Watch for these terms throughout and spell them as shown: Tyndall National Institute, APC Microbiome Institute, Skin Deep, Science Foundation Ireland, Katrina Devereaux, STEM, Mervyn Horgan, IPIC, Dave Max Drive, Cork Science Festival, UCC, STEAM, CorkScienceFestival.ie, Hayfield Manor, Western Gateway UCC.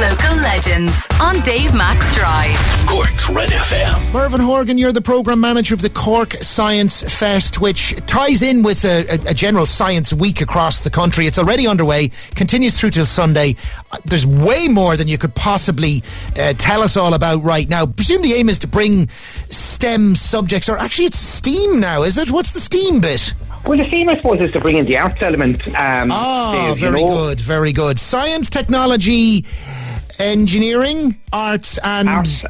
Local legends on Dave Max Drive. Cork's Red FM. Mervyn Horgan, you're the programme manager of the Cork Science Fest, which ties in with a general science week across the country. It's already underway, continues through till Sunday. There's way more than you could possibly tell us all about right now. Presume the aim is to bring STEM subjects, or actually it's STEAM now, is it? What's the STEAM bit? Well, the theme, I suppose, is to bring in the arts element. Very good. Science, technology, engineering, arts and maths.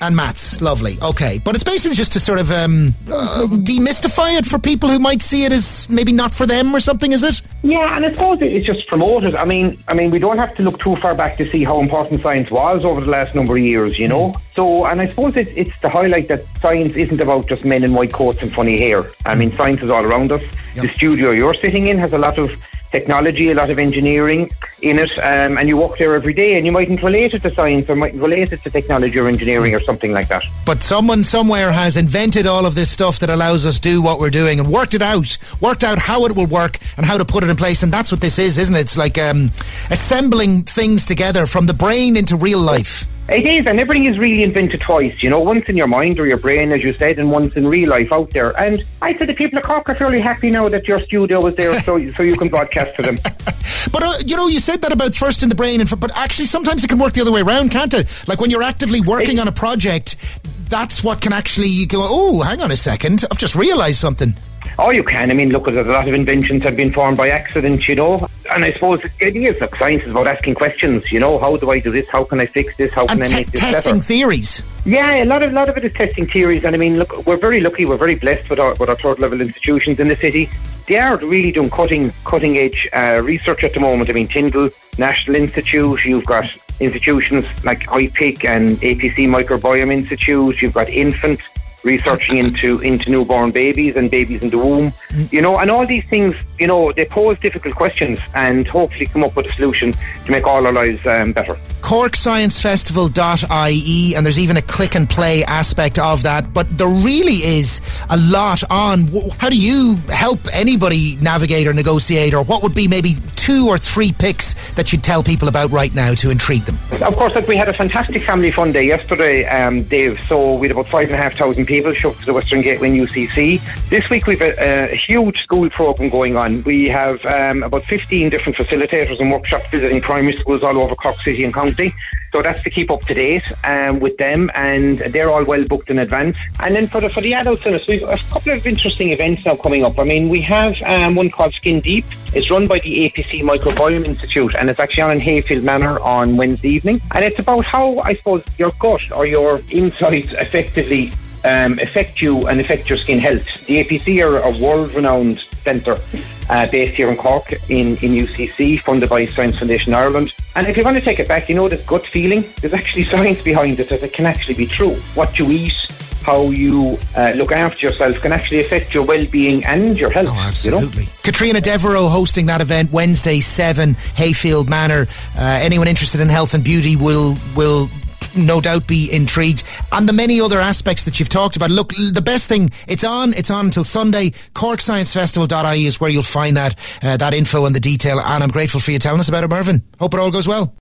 And maths, lovely. Okay, but it's basically just to sort of demystify it for people who might see it as maybe not for them or something, is it? Yeah, and I suppose it's just promoted. I mean, we don't have to look too far back to see how important science was over the last number of years, you know. So, and I suppose it's to highlight that science isn't about just men in white coats and funny hair. I mean, science is all around us. Yep. The studio you're sitting in has a lot of technology, a lot of engineering in it, and you walk there every day and you mightn't relate it to science or mightn't relate it to technology or engineering or something like that. But someone somewhere has invented all of this stuff that allows us to do what we're doing and worked out how it will work and how to put it in place, and that's what this is, isn't it? It's like assembling things together from the brain into real life. It is, and everything is really invented twice, you know, once in your mind or your brain, as you said, and once in real life out there. And I said the people of Cork are fairly happy now that your studio was there, so you can broadcast to them. But, you know, you said that about first in the brain, but actually sometimes it can work the other way around, can't it? Like when you're actively working on a project, that's what can actually, you go, oh, hang on a second, I've just realised something. Oh, you can. I mean, look, there's a lot of inventions have been formed by accident, you know. And I suppose the idea is that science is about asking questions, you know. How do I do this? How can I fix this? How can I make this better? And testing theories. Yeah, a lot of it is testing theories. And I mean, look, we're very lucky. We're very blessed with our third-level institutions in the city. They are really doing cutting-edge research at the moment. I mean, Tyndall National Institute, you've got institutions like IPIC and APC Microbiome Institute, you've got Infant researching into newborn babies and babies in the womb, you know, and all these things, you know, they pose difficult questions and hopefully come up with a solution to make all our lives better. CorkScienceFestival.ie, and there's even a click and play aspect of that, but there really is a lot on. How do you help anybody navigate or negotiate, or what would be maybe 2 or 3 picks that you'd tell people about right now to intrigue them? Of course, we had a fantastic family fun day yesterday, Dave, so we had about 5,500 people shoved to the Western Gateway UCC. This week we've a huge school programme going on. We have about 15 different facilitators and workshops visiting primary schools all over Cork City and County. So that's to keep up to date with them, and they're all well booked in advance. And then for the adults in us, we've a couple of interesting events now coming up. I mean, we have one called Skin Deep. It's run by the APC Microbiome Institute, and it's actually on in Hayfield Manor on Wednesday evening. And it's about how, I suppose, your gut or your insides effectively affect you and affect your skin health. The APC are a world-renowned centre based here in Cork in UCC, funded by Science Foundation Ireland. And if you want to take it back, you know, this gut feeling, there's actually science behind it, that it can actually be true. What you eat, how you look after yourself can actually affect your well-being and your health. Oh, absolutely. You know? Katrina Devereaux hosting that event Wednesday 7, Hayfield Manor. Anyone interested in health and beauty will no doubt be intrigued, and the many other aspects that you've talked about. Look, the best thing, it's on until Sunday. CorkScienceFestival.ie is where you'll find that info and the detail, and I'm grateful for you telling us about it, Mervyn. Hope it all goes well.